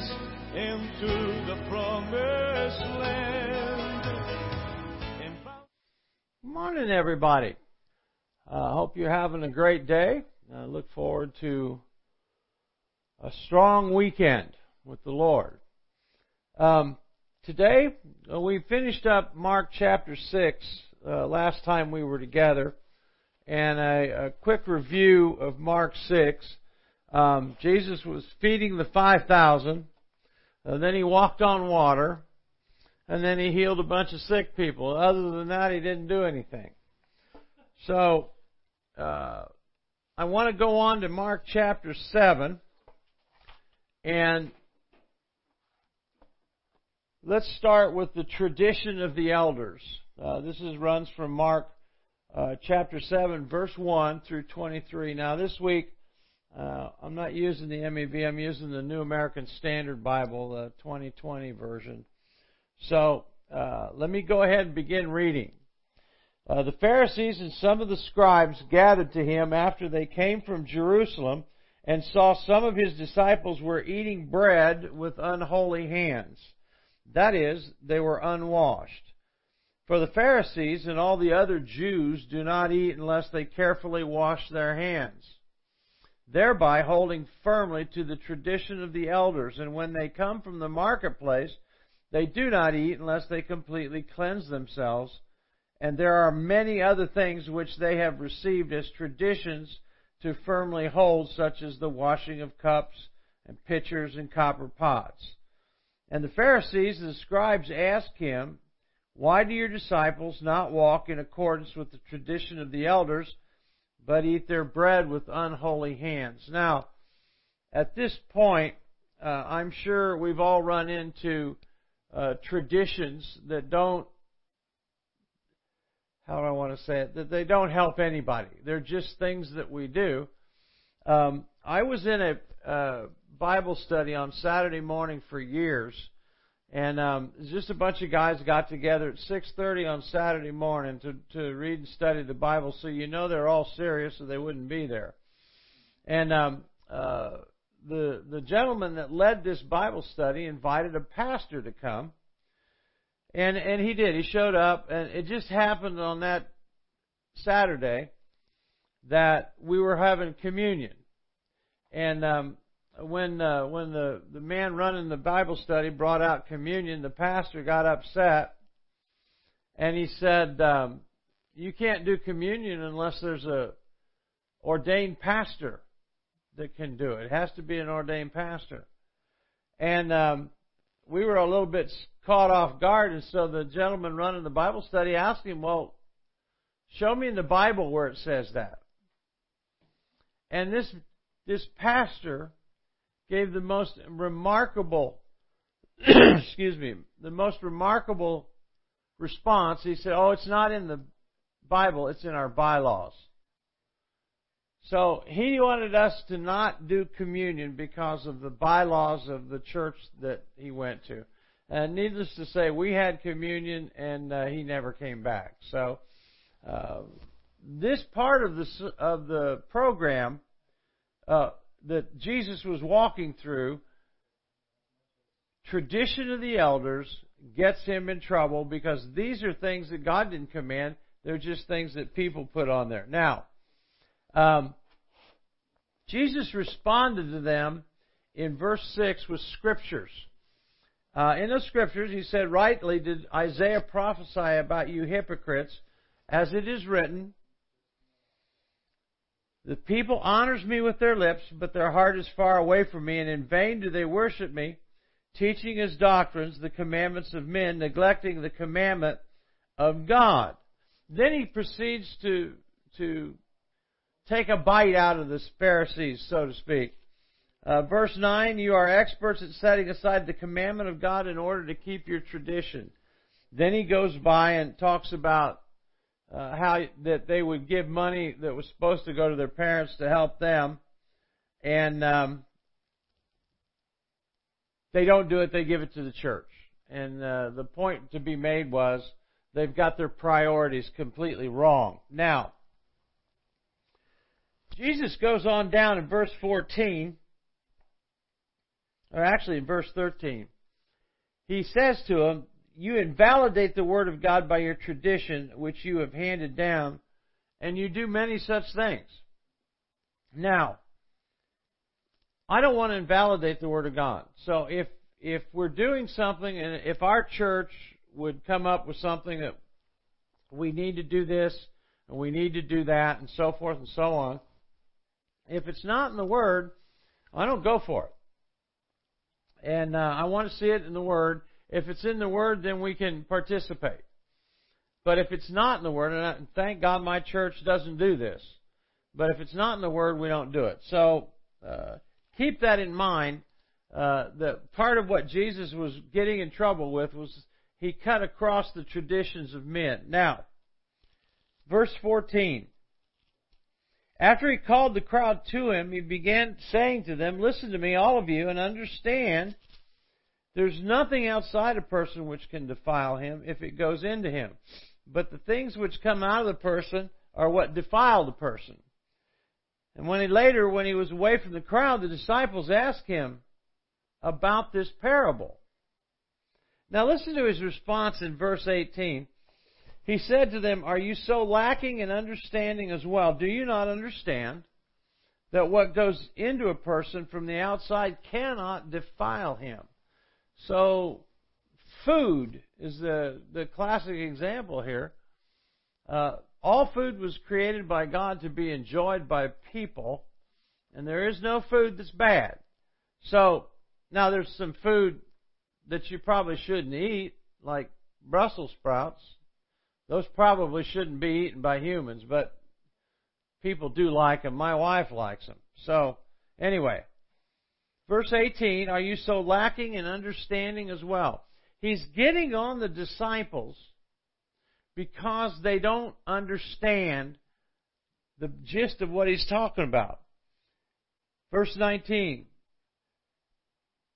us into the promised land. Morning, everybody. I hope you're having a great day. I look forward to a strong weekend with the Lord. Today, we finished up Mark chapter 6 last time we were together. And a quick review of Mark 6. Jesus was feeding the 5,000. Then he walked on water. And then he healed a bunch of sick people. Other than that, he didn't do anything. So, I want to go on to Mark chapter 7. And let's start with the tradition of the elders. This runs from Mark chapter 7, verse 1 through 23. Now, this week, I'm not using the MEV. I'm using the New American Standard Bible, the 2020 version. So, let me go ahead and begin reading. The Pharisees and some of the scribes gathered to him after they came from Jerusalem and saw some of his disciples were eating bread with unholy hands. That is, they were unwashed. For the Pharisees and all the other Jews do not eat unless they carefully wash their hands, thereby holding firmly to the tradition of the elders. And when they come from the marketplace, they do not eat unless they completely cleanse themselves. And there are many other things which they have received as traditions to firmly hold, such as the washing of cups and pitchers and copper pots. And the Pharisees and the scribes asked him, "Why do your disciples not walk in accordance with the tradition of the elders, but eat their bread with unholy hands?" Now, at this point, I'm sure we've all run into traditions that don't, that they don't help anybody. They're just things that we do. I was in a Bible study on Saturday morning for years. And just a bunch of guys got together at 6:30 on Saturday morning to read and study the Bible, so you know they're all serious, so they wouldn't be there. And the gentleman that led this Bible study invited a pastor to come, and he did. He showed up, and it just happened on that Saturday that we were having communion, and when the man running the Bible study brought out communion, the pastor got upset, and he said, "You can't do communion unless there's a ordained pastor that can do it. It has to be an ordained pastor." And we were a little bit caught off guard, and so the gentleman running the Bible study asked him, "Well, show me in the Bible where it says that." And this pastor gave the most remarkable, the most remarkable response. He said, "Oh, it's not in the Bible, it's in our bylaws." So he wanted us to not do communion because of the bylaws of the church that he went to. And needless to say, we had communion, and he never came back. So this part of the program that Jesus was walking through, tradition of the elders, gets him in trouble because these are things that God didn't command. They're just things that people put on there. Now, Jesus responded to them in verse 6 with scriptures. In those scriptures, he said, "Rightly did Isaiah prophesy about you hypocrites, as it is written, the people honors me with their lips, but their heart is far away from me, and in vain do they worship me, teaching as doctrines the commandments of men, neglecting the commandment of God." Then he proceeds to take a bite out of the Pharisees, so to speak. Verse 9, "You are experts at setting aside the commandment of God in order to keep your tradition." Then he goes by and talks about how that they would give money that was supposed to go to their parents to help them, and they don't do it, they give it to the church. And the point to be made was they've got their priorities completely wrong. Now, Jesus goes on down in verse 14 or actually in verse 13, he says to him, "You invalidate the word of God by your tradition, which you have handed down, and you do many such things." Now, I don't want to invalidate the word of God. So if we're doing something, and if our church would come up with something that we need to do this, and we need to do that, and so forth and so on, if it's not in the Word, I don't go for it. And I want to see it in the Word. If it's in the Word, then we can participate. But if it's not in the Word, and thank God my church doesn't do this, but if it's not in the Word, we don't do it. So keep that in mind. The part of what Jesus was getting in trouble with was he cut across the traditions of men. Now, verse 14. After he called the crowd to him, he began saying to them, "Listen to me, all of you, and understand there's nothing outside a person which can defile him if it goes into him. But the things which come out of the person are what defile the person." And when he was away from the crowd, the disciples asked him about this parable. Now listen to his response in verse 18. He said to them, "Are you so lacking in understanding as well? Do you not understand that what goes into a person from the outside cannot defile him?" So food is the classic example here. All food was created by God to be enjoyed by people, and there is no food that's bad. So now there's some food that you probably shouldn't eat, like Brussels sprouts. Those probably shouldn't be eaten by humans, but people do like them. My wife likes them. So, anyway, verse 18, "Are you so lacking in understanding as well?" He's getting on the disciples because they don't understand the gist of what he's talking about. Verse 19,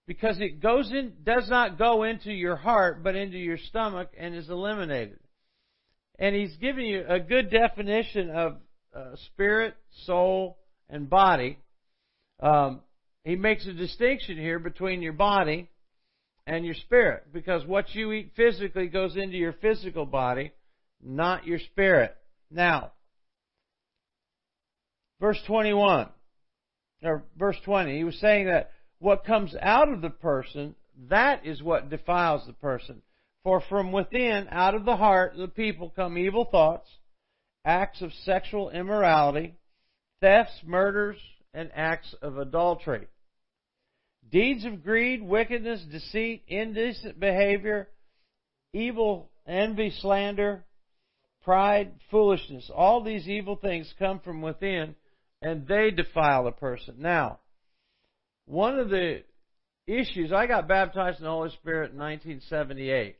"Because it goes in, does not go into your heart, but into your stomach and is eliminated." And he's giving you a good definition of spirit, soul, and body. He makes a distinction here between your body and your spirit, because what you eat physically goes into your physical body, not your spirit. Now, verse 20, he was saying that what comes out of the person, that is what defiles the person. For from within, out of the heart of the people come evil thoughts, acts of sexual immorality, thefts, murders, and acts of adultery. Deeds of greed, wickedness, deceit, indecent behavior, evil, envy, slander, pride, foolishness. All these evil things come from within, and they defile a person. Now, one of the issues, I got baptized in the Holy Spirit in 1978.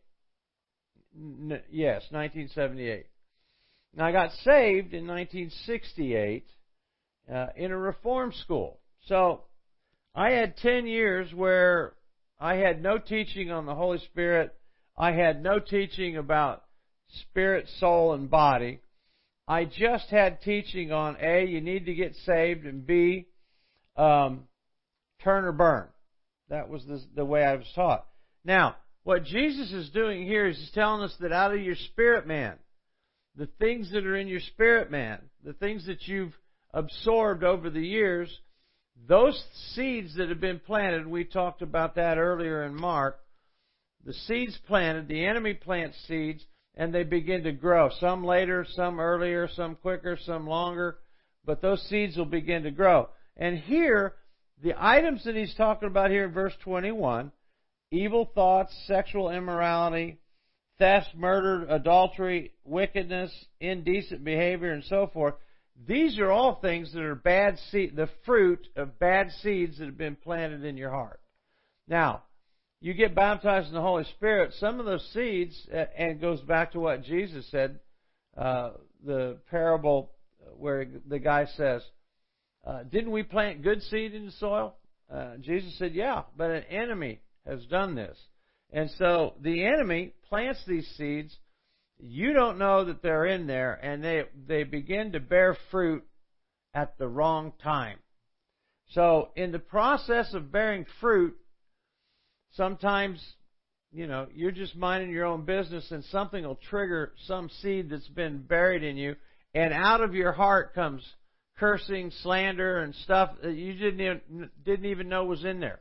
1978. Now, I got saved in 1968 in a reform school. So, I had 10 years where I had no teaching on the Holy Spirit. I had no teaching about spirit, soul, and body. I just had teaching on A, you need to get saved, and B, turn or burn. That was the way I was taught. Now, what Jesus is doing here is he's telling us that out of your spirit man, the things that are in your spirit man, the things that you've absorbed over the years, those seeds that have been planted, we talked about that earlier in Mark, the seeds planted, the enemy plants seeds, and they begin to grow. Some later, some earlier, some quicker, some longer, but those seeds will begin to grow. And here, the items that he's talking about here in verse 21, evil thoughts, sexual immorality, theft, murder, adultery, wickedness, indecent behavior, and so forth, these are all things that are bad seed, the fruit of bad seeds that have been planted in your heart. Now, you get baptized in the Holy Spirit, some of those seeds, and it goes back to what Jesus said, the parable where the guy says, didn't we plant good seed in the soil? Jesus said, yeah, but an enemy has done this. And so the enemy plants these seeds. You don't know that they're in there, and they begin to bear fruit at the wrong time. So in the process of bearing fruit, Sometimes, you know, you're just minding your own business and something will trigger some seed that's been buried in you, and out of your heart comes cursing, slander, and stuff that you didn't even know was in there.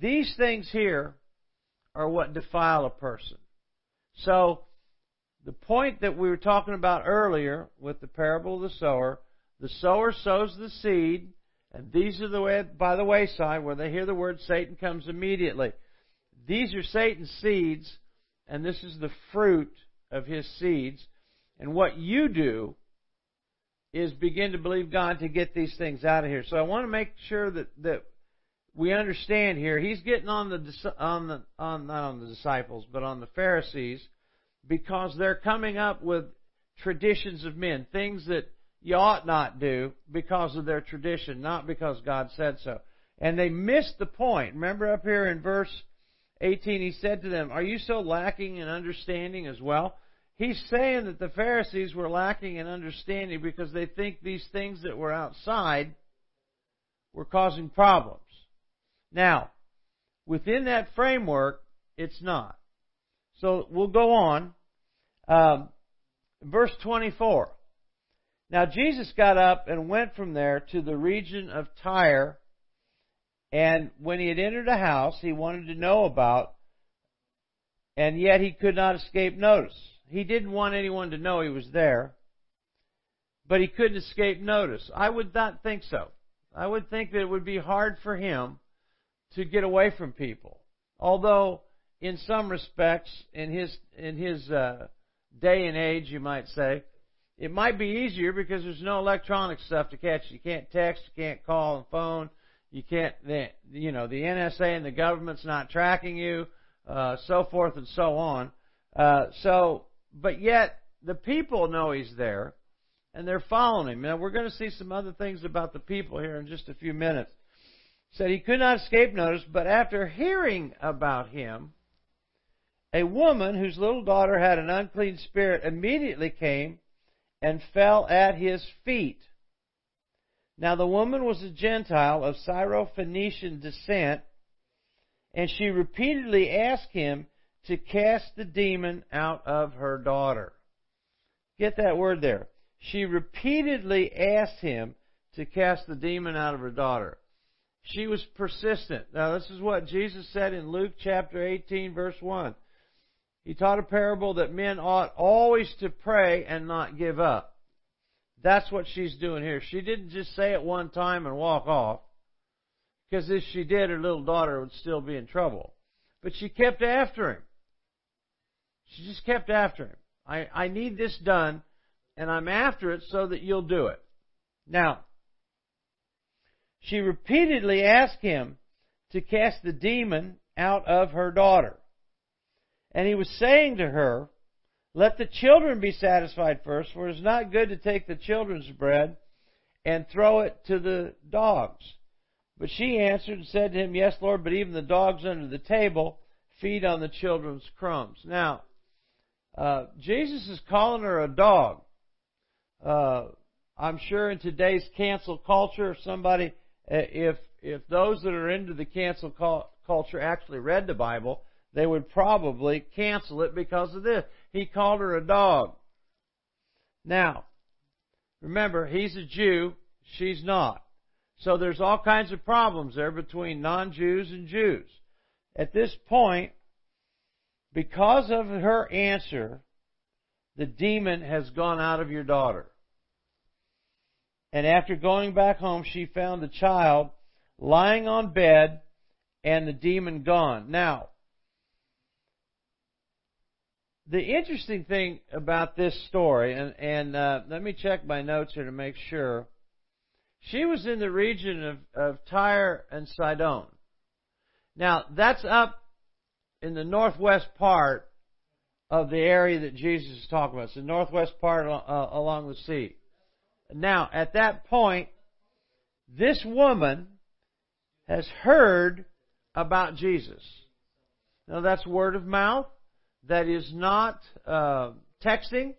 These things here are what defile a person. So, the point that we were talking about earlier with the parable of the sower sows the seed, and these are the way by the wayside where they hear the word, Satan comes immediately. These are Satan's seeds, and this is the fruit of his seeds. And what you do is begin to believe God to get these things out of here. So I want to make sure that we understand here. He's getting on the Pharisees, because they're coming up with traditions of men, things that you ought not do because of their tradition, not because God said so. And they missed the point. Remember up here in verse 18, he said to them, "Are you so lacking in understanding as well?" He's saying that the Pharisees were lacking in understanding because they think these things that were outside were causing problems. Now, within that framework, it's not. So we'll go on. Verse 24. Now Jesus got up and went from there to the region of Tyre, and when he had entered a house, he wanted to know about, and yet he could not escape notice. He didn't want anyone to know he was there, but he couldn't escape notice. I would not think so. I would think that it would be hard for him to get away from people. Although, in some respects, in his day and age, you might say, it might be easier because there's no electronic stuff to catch. You can't text, you can't call on the phone, you can't, the NSA and the government's not tracking you, so forth and so on. But yet the people know he's there, and they're following him. Now we're going to see some other things about the people here in just a few minutes. Said he could not escape notice, but after hearing about him, a woman whose little daughter had an unclean spirit immediately came and fell at his feet. Now the woman was a Gentile of Syrophoenician descent, and she repeatedly asked him to cast the demon out of her daughter. Get that word there. She repeatedly asked him to cast the demon out of her daughter. She was persistent. Now, this is what Jesus said in Luke chapter 18, verse 1. He taught a parable that men ought always to pray and not give up. That's what she's doing here. She didn't just say it one time and walk off, because if she did, her little daughter would still be in trouble. But she kept after him. She just kept after him. I need this done, and I'm after it so that you'll do it. Now, she repeatedly asked him to cast the demon out of her daughter. And he was saying to her, "Let the children be satisfied first, for it is not good to take the children's bread and throw it to the dogs." But she answered and said to him, "Yes, Lord, but even the dogs under the table feed on the children's crumbs." Now, Jesus is calling her a dog. I'm sure in today's cancel culture, somebody, if those that are into the cancel culture actually read the Bible, they would probably cancel it because of this. He called her a dog. Now, remember, he's a Jew, she's not. So there's all kinds of problems there between non-Jews and Jews. At this point, because of her answer, the demon has gone out of your daughter. And after going back home, she found the child lying on bed and the demon gone. Now, the interesting thing about this story, and let me check my notes here to make sure. She was in the region of Tyre and Sidon. Now, that's up in the northwest part of the area that Jesus is talking about. It's the northwest part along the sea. Now, at that point, this woman has heard about Jesus. Now, that's word of mouth. That is not texting.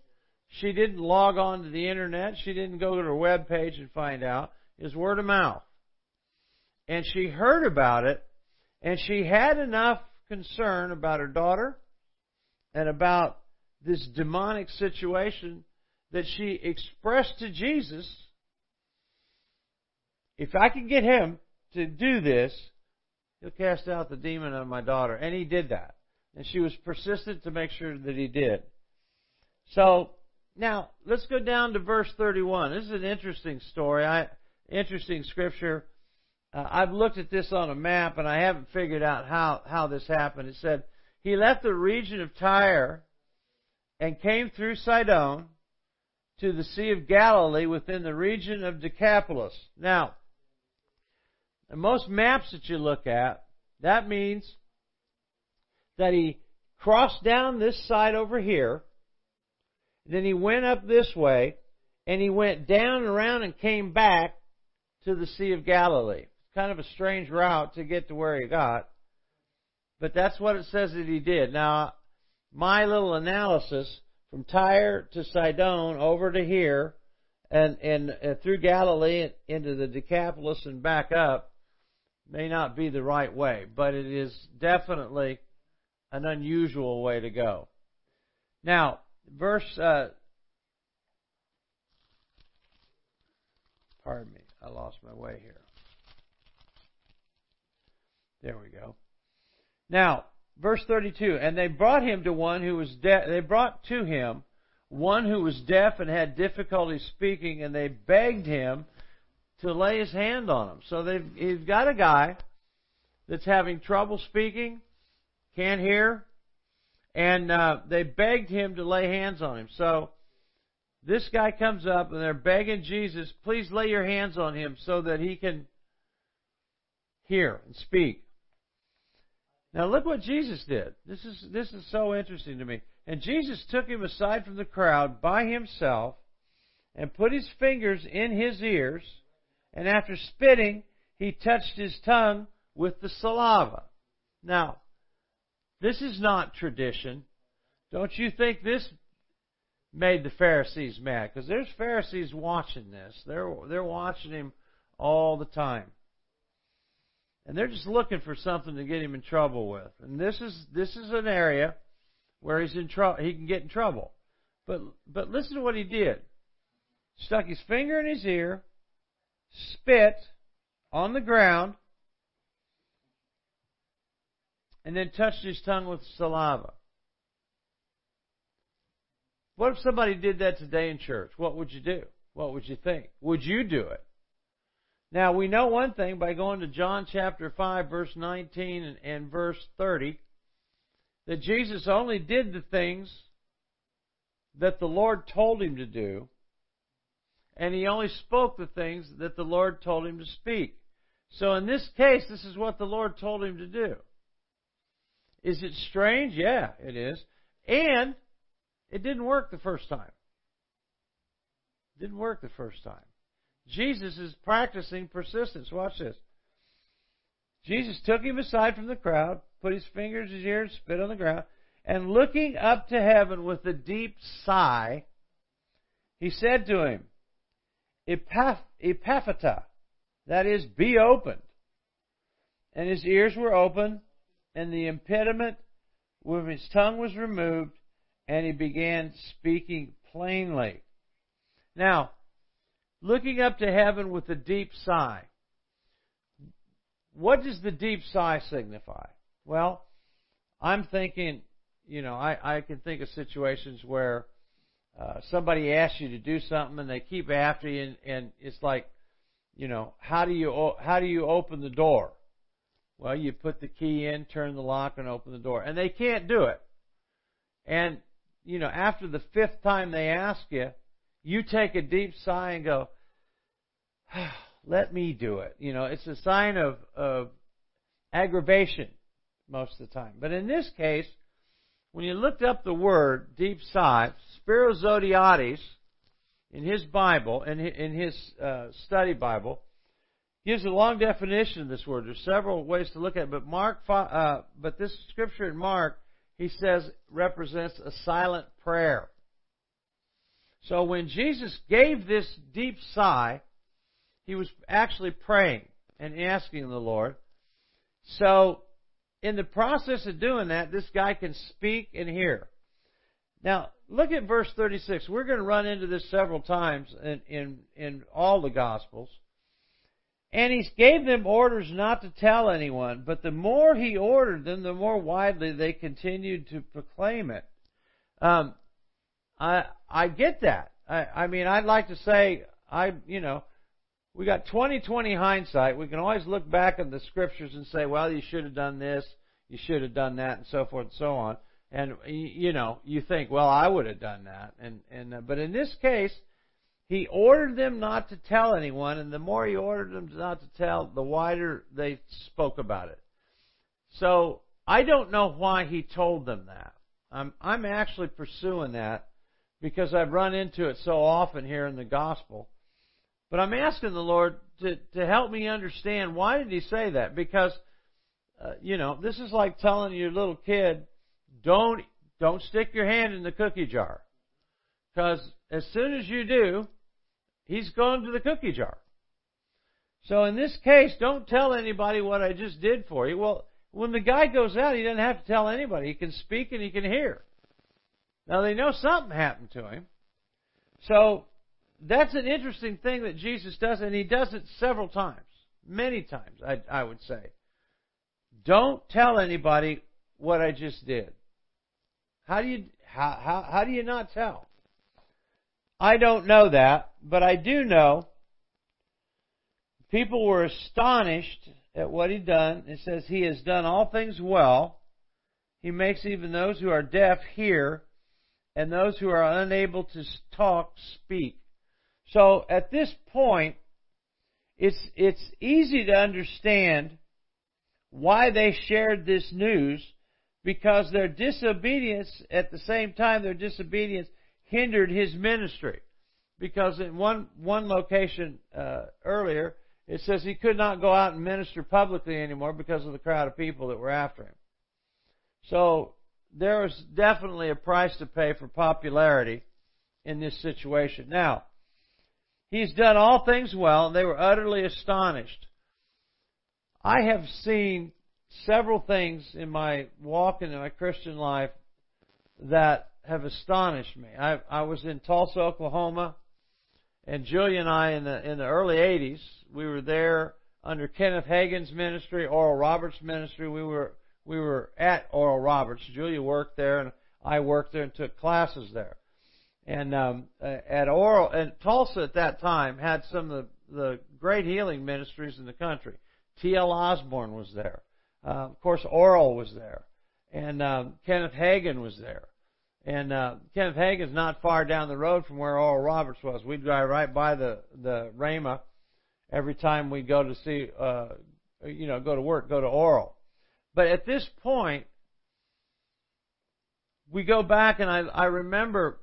She didn't log on to the internet. She didn't go to her web page and find out. It's word of mouth. And she heard about it, And she had enough concern about her daughter and about this demonic situation that she expressed to Jesus, if I can get him to do this, he'll cast out the demon out of my daughter. And he did that. And she was persistent to make sure that he did. So, now, let's go down to verse 31. This is an interesting story, interesting scripture. I've looked at this on a map, and I haven't figured out how this happened. It said, he left the region of Tyre and came through Sidon to the Sea of Galilee within the region of Decapolis. Now, in most maps that you look at, that means that he crossed down this side over here, then he went up this way, and he went down and around and came back to the Sea of Galilee. Kind of a strange route to get to where he got, but that's what it says that he did. Now, my little analysis from Tyre to Sidon over to here and through Galilee into the Decapolis and back up may not be the right way, but it is definitely an unusual way to go. Now, pardon me, I lost my way here. There we go. Now, verse 32, and they brought him to one who was deaf. They brought to him one who was deaf and had difficulty speaking, and they begged him to lay his hand on him. So he's got a guy that's having trouble speaking, can't hear, and they begged him to lay hands on him. So this guy comes up, and they're begging Jesus, please lay your hands on him so that he can hear and speak. Now look what Jesus did. This is so interesting to me. And Jesus took him aside from the crowd by himself and put his fingers in his ears, and after spitting, he touched his tongue with the saliva. Now, this is not tradition. Don't you think this made the Pharisees mad? Because there's Pharisees watching this. They're watching him all the time. And they're just looking for something to get him in trouble with. And this is an area where he's in trouble. He can get in trouble. But listen to what he did. Stuck his finger in his ear, spit on the ground, and then touched his tongue with saliva. What if somebody did that today in church? What would you do? What would you think? Would you do it? Now, we know one thing by going to John chapter 5, verse 19 and verse 30, that Jesus only did the things that the Lord told him to do, and he only spoke the things that the Lord told him to speak. So in this case, this is what the Lord told him to do. Is it strange? Yeah, it is. And it didn't work the first time. It didn't work the first time. Jesus is practicing persistence. Watch this. Jesus took him aside from the crowd, put his fingers in his ears, spit on the ground, and looking up to heaven with a deep sigh, he said to him, Ephphatha, that is, be opened. And his ears were opened, and the impediment with his tongue was removed, and he began speaking plainly. Now, looking up to heaven with a deep sigh. What does the deep sigh signify? Well, I'm thinking, I can think of situations where somebody asks you to do something and they keep after you, and it's like, how do you open the door? Well, you put the key in, turn the lock, and open the door. And they can't do it. And, after the fifth time they ask you, you take a deep sigh and go, let me do it. It's a sign of aggravation most of the time. But in this case, when you looked up the word deep sigh, Spiro Zodiotis, in his Bible, in his study Bible, gives a long definition of this word. There's several ways to look at it, but but this scripture in Mark, he says, represents a silent prayer. So when Jesus gave this deep sigh, he was actually praying and asking the Lord. So in the process of doing that, this guy can speak and hear. Now, look at verse 36. We're going to run into this several times in all the Gospels. And he gave them orders not to tell anyone, but the more he ordered them, the more widely they continued to proclaim it. I get that. I mean, I'd like to say, we got 20/20 hindsight. We can always look back at the Scriptures and say, well, you should have done this, you should have done that, and so forth and so on. And, you think, well, I would have done that. But in this case, he ordered them not to tell anyone, and the more he ordered them not to tell, the wider they spoke about it. So I don't know why he told them that. I'm actually pursuing that because I've run into it so often here in the Gospel. But I'm asking the Lord to help me understand, why did he say that? Because, this is like telling your little kid, Don't stick your hand in the cookie jar, because as soon as you do, he's going to the cookie jar. So in this case, don't tell anybody what I just did for you. Well, when the guy goes out, he doesn't have to tell anybody. He can speak and he can hear. Now they know something happened to him. So that's an interesting thing that Jesus does, and he does it several times, many times, I would say. Don't tell anybody what I just did. How do you not tell? I don't know that, but I do know people were astonished at what he'd done. It says he has done all things well. He makes even those who are deaf hear, and those who are unable to talk speak. So at this point, it's easy to understand why they shared this news. Because their disobedience, at the same time, their disobedience hindered his ministry. Because in one location earlier, it says he could not go out and minister publicly anymore because of the crowd of people that were after him. So there was definitely a price to pay for popularity in this situation. Now, he's done all things well, and they were utterly astonished. I have seen several things in my walk and in my Christian life that have astonished me. I was in Tulsa, Oklahoma, and Julia and I in the early 80s, we were there under Kenneth Hagin's ministry, Oral Roberts' ministry. We were at Oral Roberts. Julia worked there, and I worked there and took classes there. And Tulsa at that time had some of the great healing ministries in the country. T.L. Osborne was there. Of course, Oral was there, and Kenneth Hagin was there. And Kenneth Hagin's not far down the road from where Oral Roberts was. We'd drive right by the Rhema every time we go to see, go to work, go to Oral. But at this point, we go back, and I remember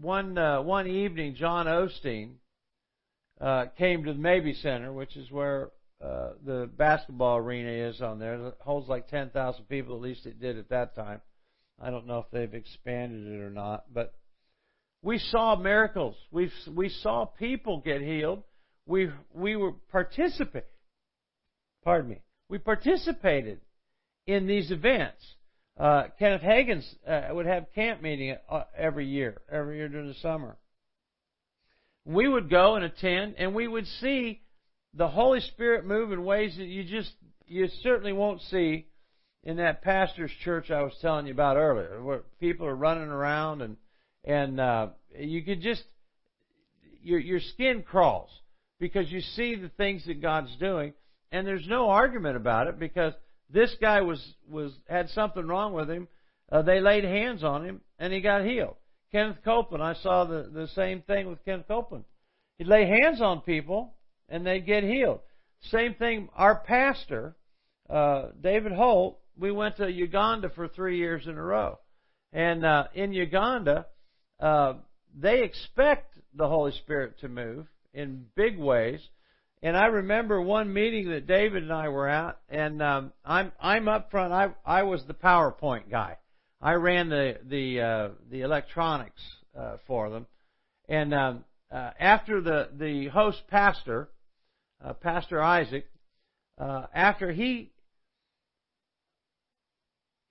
one evening John Osteen came to the Mabee Center, which is where the basketball arena is on there. It holds like 10,000 people, at least it did at that time. I don't know if they've expanded it or not, but we saw miracles. We saw people get healed. We were participate. Pardon me. We participated in these events. Kenneth Hagin's would have camp meeting every year during the summer. We would go and attend, and we would see the Holy Spirit move in ways that you certainly won't see in that pastor's church I was telling you about earlier, where people are running around and you could just, your skin crawls because you see the things that God's doing, and there's no argument about it because this guy had something wrong with him. They laid hands on him and he got healed. Kenneth Copeland, I saw the same thing with Kenneth Copeland. He'd lay hands on people and they get healed. Same thing, our pastor, David Holt, we went to Uganda for 3 years in a row. And in Uganda, they expect the Holy Spirit to move in big ways. And I remember one meeting that David and I were at, and I'm up front. I was the PowerPoint guy. I ran the electronics for them. And after the host pastor, Pastor Isaac, after he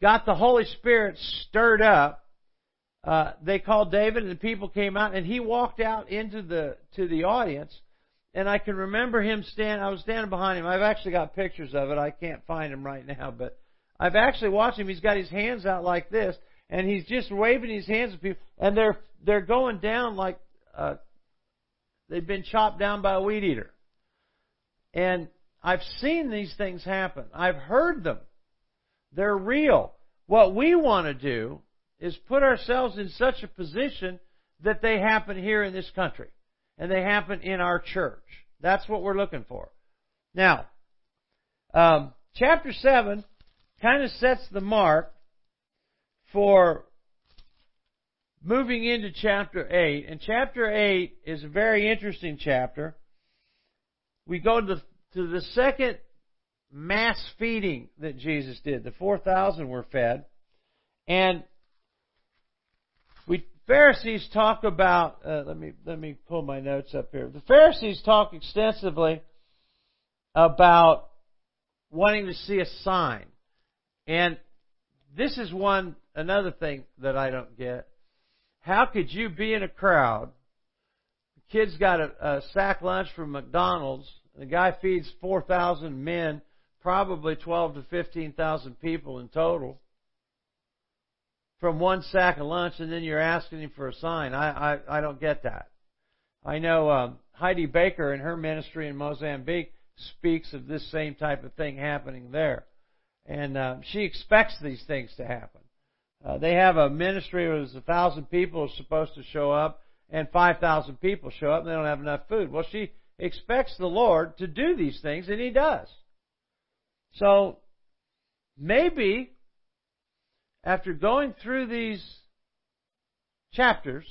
got the Holy Spirit stirred up, they called David, and the people came out, and he walked out into the audience. And I can remember him standing. I was standing behind him. I've actually got pictures of it. I can't find him right now, but I've actually watched him. He's got his hands out like this, and he's just waving his hands at people, and they're going down like they've been chopped down by a weed eater. And I've seen these things happen. I've heard them. They're real. What we want to do is put ourselves in such a position that they happen here in this country and they happen in our church. That's what we're looking for. Now, chapter 7 kind of sets the mark for moving into chapter 8. And chapter 8 is a very interesting chapter. We go to the second mass feeding that Jesus did. The 4,000 were fed. And Pharisees talk about... let me pull my notes up here. The Pharisees talk extensively about wanting to see a sign. And this is another thing that I don't get. How could you be in a crowd? The kid's got a sack lunch from McDonald's. The guy feeds 4,000 men, probably 12,000 to 15,000 people in total, from one sack of lunch, and then you're asking him for a sign. I don't get that. I know Heidi Baker in her ministry in Mozambique speaks of this same type of thing happening there. And she expects these things to happen. They have a ministry where there's 1,000 people are supposed to show up, and 5,000 people show up, and they don't have enough food. Well, she expects the Lord to do these things, and He does. So, maybe after going through these chapters,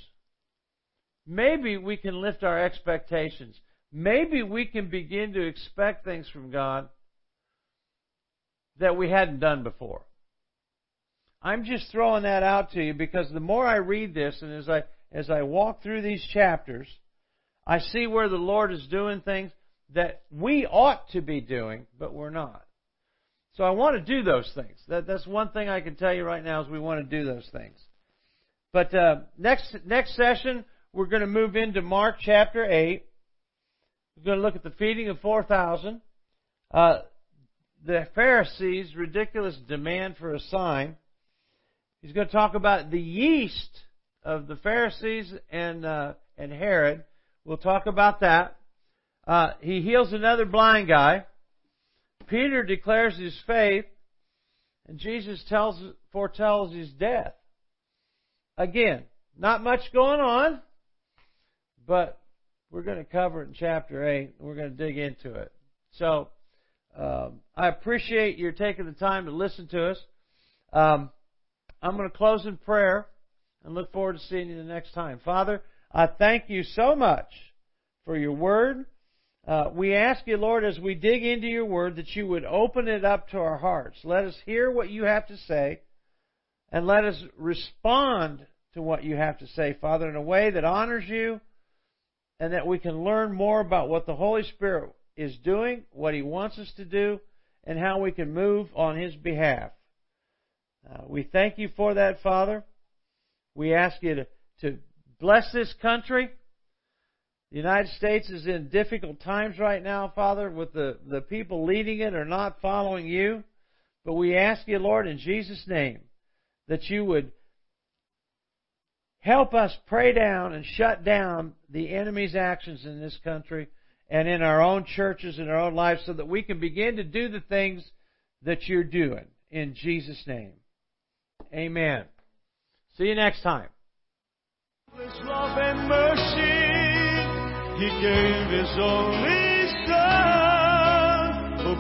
maybe we can lift our expectations. Maybe we can begin to expect things from God that we hadn't done before. I'm just throwing that out to you, because the more I read this, and as I walk through these chapters, I see where the Lord is doing things that we ought to be doing, but we're not. So I want to do those things. That's one thing I can tell you right now, is we want to do those things. But next session, we're going to move into Mark chapter 8. We're going to look at the feeding of 4,000. The Pharisees' ridiculous demand for a sign. He's going to talk about the yeast of the Pharisees and Herod. We'll talk about that. He heals another blind guy. Peter declares his faith, and Jesus foretells his death. Again, not much going on, but we're going to cover it in chapter 8. And we're going to dig into it. So, I appreciate your taking the time to listen to us. I'm going to close in prayer and look forward to seeing you the next time. Father, I thank you so much for your word. We ask you, Lord, as we dig into your word, that you would open it up to our hearts. Let us hear what you have to say, and let us respond to what you have to say, Father, in a way that honors you, and that we can learn more about what the Holy Spirit is doing, what He wants us to do, and how we can move on His behalf. We thank you for that, Father. We ask you to bless this country. The United States is in difficult times right now, Father, with the people leading it are not following you. But we ask you, Lord, in Jesus' name, that you would help us pray down and shut down the enemy's actions in this country and in our own churches and our own lives, so that we can begin to do the things that you're doing. In Jesus' name, amen. See you next time. His love and mercy, He gave His only